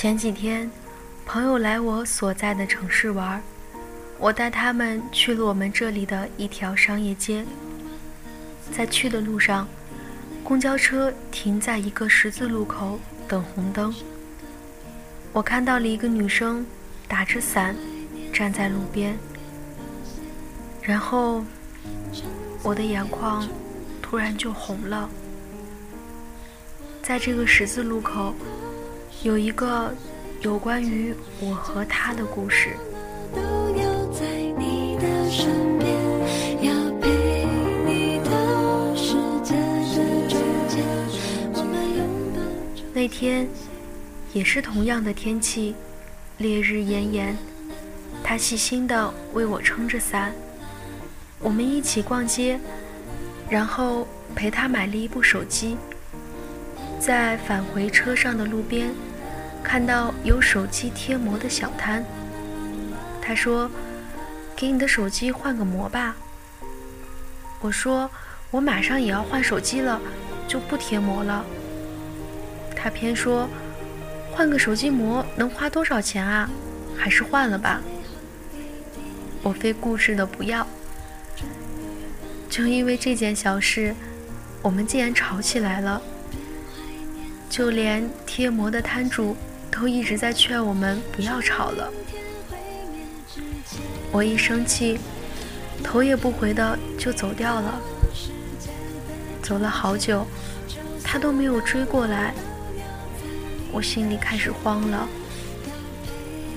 前几天朋友来我所在的城市玩，我带他们去了我们这里的一条商业街。在去的路上，公交车停在一个十字路口等红灯，我看到了一个女生打着伞站在路边，然后我的眼眶突然就红了。在这个十字路口有一个有关于我和她的故事。那天也是同样的天气，烈日炎炎，他细心地为我撑着伞，我们一起逛街，然后陪他买了一部手机。在返回车上的路边看到有手机贴膜的小摊，他说给你的手机换个膜吧。我说我马上也要换手机了，就不贴膜了。他偏说换个手机膜能花多少钱啊，还是换了吧。我非固执的不要。就因为这件小事，我们竟然吵起来了。就连贴膜的摊主都一直在劝我们不要吵了。我一生气，头也不回的就走掉了。走了好久，他都没有追过来，我心里开始慌了。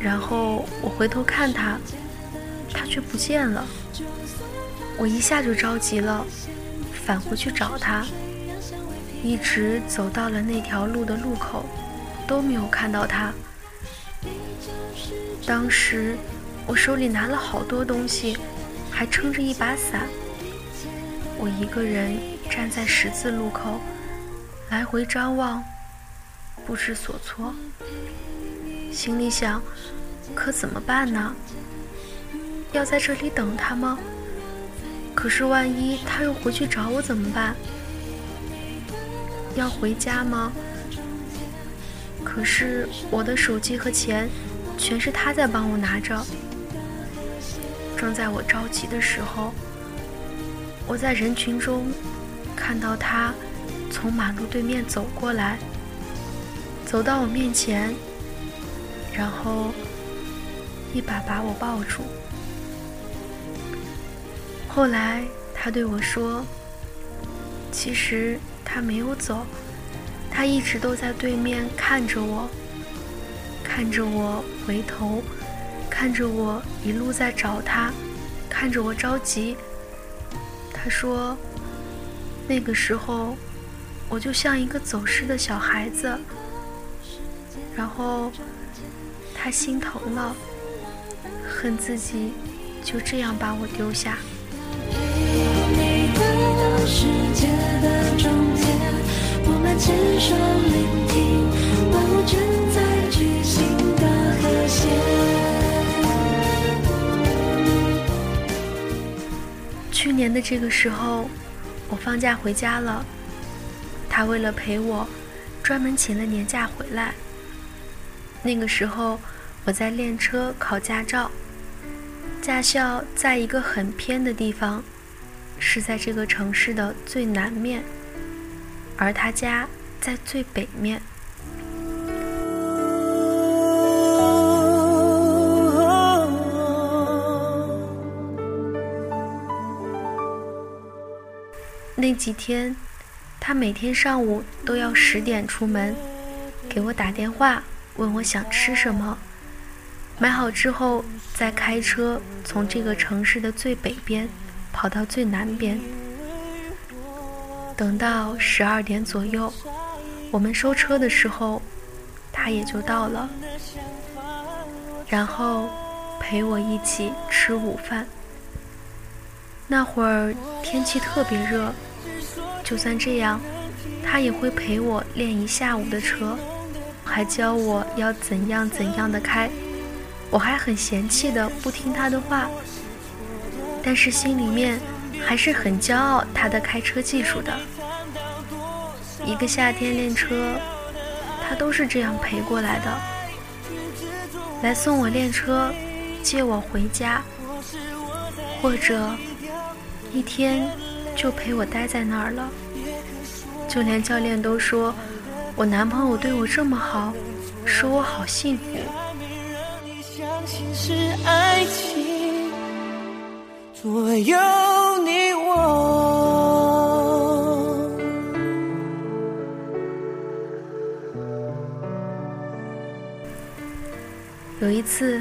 然后我回头看他，他却不见了。我一下就着急了，返回去找他，一直走到了那条路的路口，都没有看到他。当时我手里拿了好多东西，还撑着一把伞，我一个人站在十字路口来回张望，不知所措。心里想，可怎么办呢？要在这里等他吗？可是万一他又回去找我怎么办？要回家吗？可是我的手机和钱全是他在帮我拿着。正在我着急的时候，我在人群中看到他从马路对面走过来，走到我面前，然后一把把我抱住。后来他对我说，其实他没有走，他一直都在对面看着我，看着我回头，看着我一路在找他，看着我着急。他说，那个时候我就像一个走失的小孩子，然后他心疼了，恨自己就这样把我丢下。去年的这个时候，我放假回家了，他为了陪我专门请了年假回来。那个时候我在练车考驾照，驾校在一个很偏的地方，是在这个城市的最南面，而他家在最北面。那几天他每天上午都要10点出门，给我打电话问我想吃什么，买好之后再开车从这个城市的最北边跑到最南边。等到12点左右，我们收车的时候，他也就到了，然后陪我一起吃午饭。那会儿天气特别热，就算这样，他也会陪我练一下午的车，还教我要怎样怎样的开。我还很嫌弃的不听他的话，但是心里面还是很骄傲他的开车技术的。一个夏天练车，他都是这样陪过来的。来送我练车，接我回家，或者一天就陪我待在那儿了。就连教练都说我男朋友对我这么好，使我好幸福。左右你我，有一次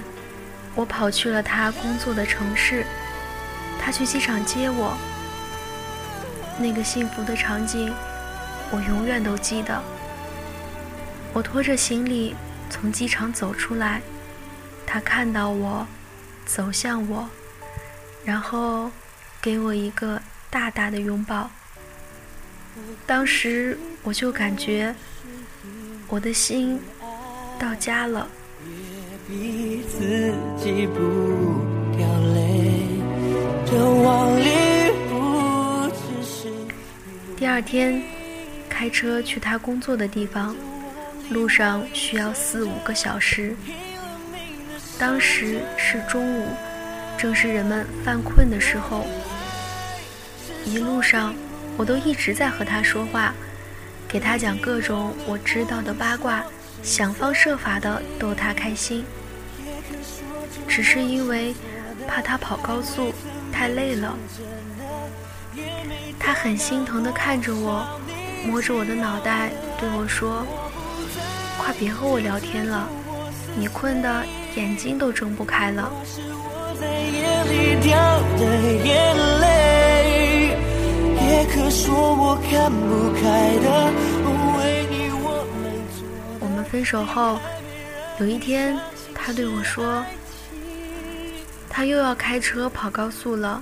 我跑去了他工作的城市，他去机场接我，那个幸福的场景我永远都记得。我拖着行李从机场走出来，他看到我，走向我，然后给我一个大大的拥抱。当时我就感觉我的心到家了。别逼自己不掉泪，这往里不只是。第二天开车去他工作的地方，路上需要4-5个小时。当时是中午，正是人们犯困的时候。一路上我都一直在和他说话，给他讲各种我知道的八卦，想方设法的逗他开心。只是因为怕他跑高速太累了。他很心疼的看着我，摸着我的脑袋对我说，快别和我聊天了，你困得眼睛都睁不开了。我们分手后，有一天他对我说，他又要开车跑高速了。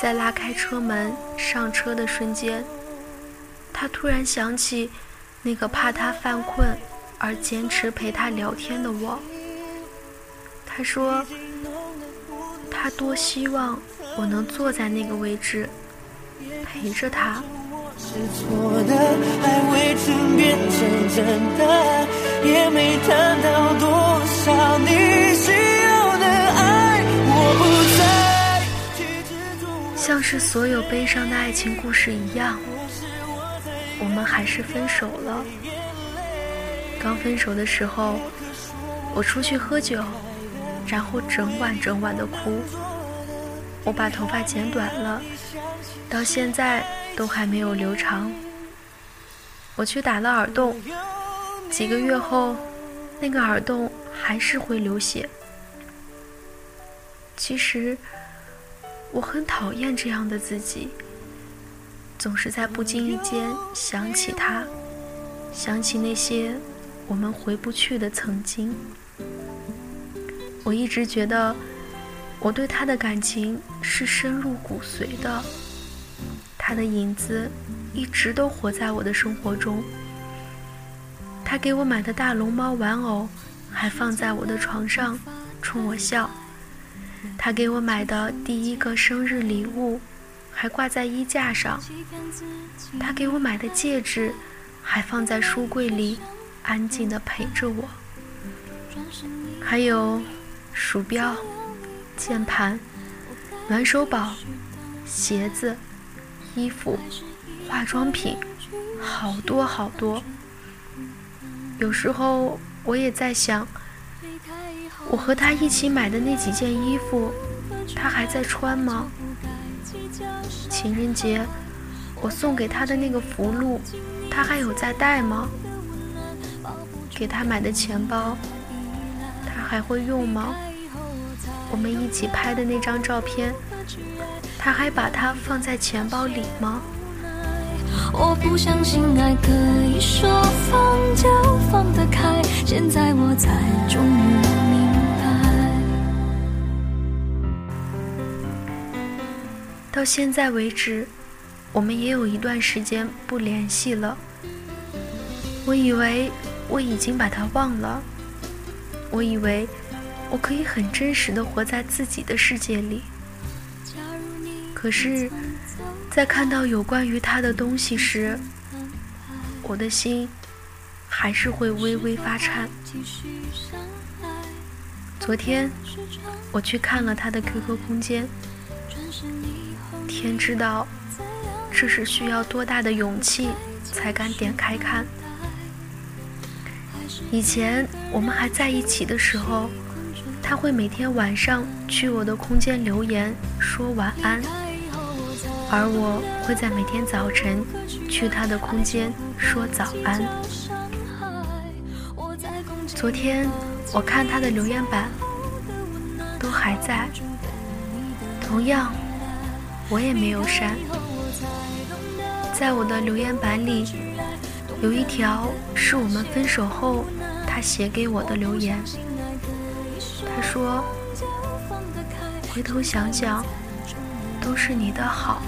在拉开车门上车的瞬间，他突然想起那个怕他犯困而坚持陪他聊天的我。他说他多希望我能坐在那个位置陪着他。像是所有悲伤的爱情故事一样，我们还是分手了。刚分手的时候，我出去喝酒，然后整晚的哭。我把头发剪短了，到现在都还没有留长。我去打了耳洞，几个月后，那个耳洞还是会流血。其实，我很讨厌这样的自己，总是在不经意间想起他，想起那些我们回不去的曾经。我一直觉得我对他的感情是深入骨髓的，他的影子一直都活在我的生活中。他给我买的大龙猫玩偶还放在我的床上冲我笑，他给我买的第一个生日礼物还挂在衣架上，他给我买的戒指还放在书柜里安静地陪着我，还有鼠标、键盘、暖手宝、鞋子、衣服、化妆品，好多好多。有时候我也在想，我和他一起买的那几件衣服，他还在穿吗？情人节我送给他的那个福禄，他还有在戴吗？给他买的钱包他还会用吗？我们一起拍的那张照片，他还把它放在钱包里吗？我不相信爱可以说放就放得开，现在我才终于明白。到现在为止，我们也有一段时间不联系了。我以为我已经把他忘了，我以为我可以很真实地活在自己的世界里。可是在看到有关于他的东西时，我的心还是会微微发颤。昨天我去看了他的 QQ 空间，天知道这是需要多大的勇气才敢点开看。以前我们还在一起的时候，他会每天晚上去我的空间留言说晚安，而我会在每天早晨去他的空间说早安。昨天我看他的留言板都还在，同样我也没有删。在我的留言板里有一条是我们分手后他写给我的留言，他说：回头想想都是你的好，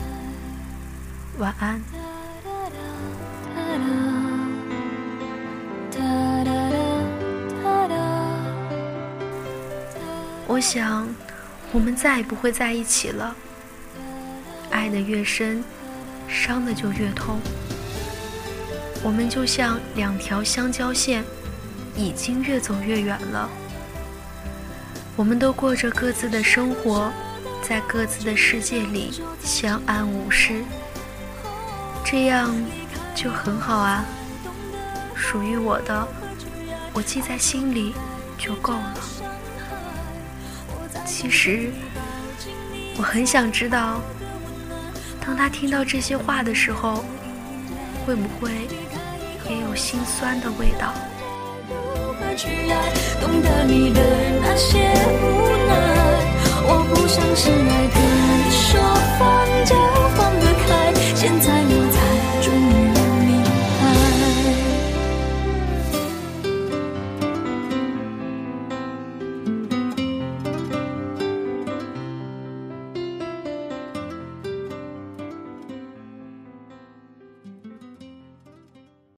晚安。我想我们再也不会在一起了，爱得越深，伤得就越痛。我们就像两条相交线，已经越走越远了。我们都过着各自的生活，在各自的世界里相安无事，这样就很好啊。属于我的，我记在心里就够了。其实我很想知道，当他听到这些话的时候，会不会也有心酸的味道？懂得你的那些无奈，我不想是爱，可以说放假。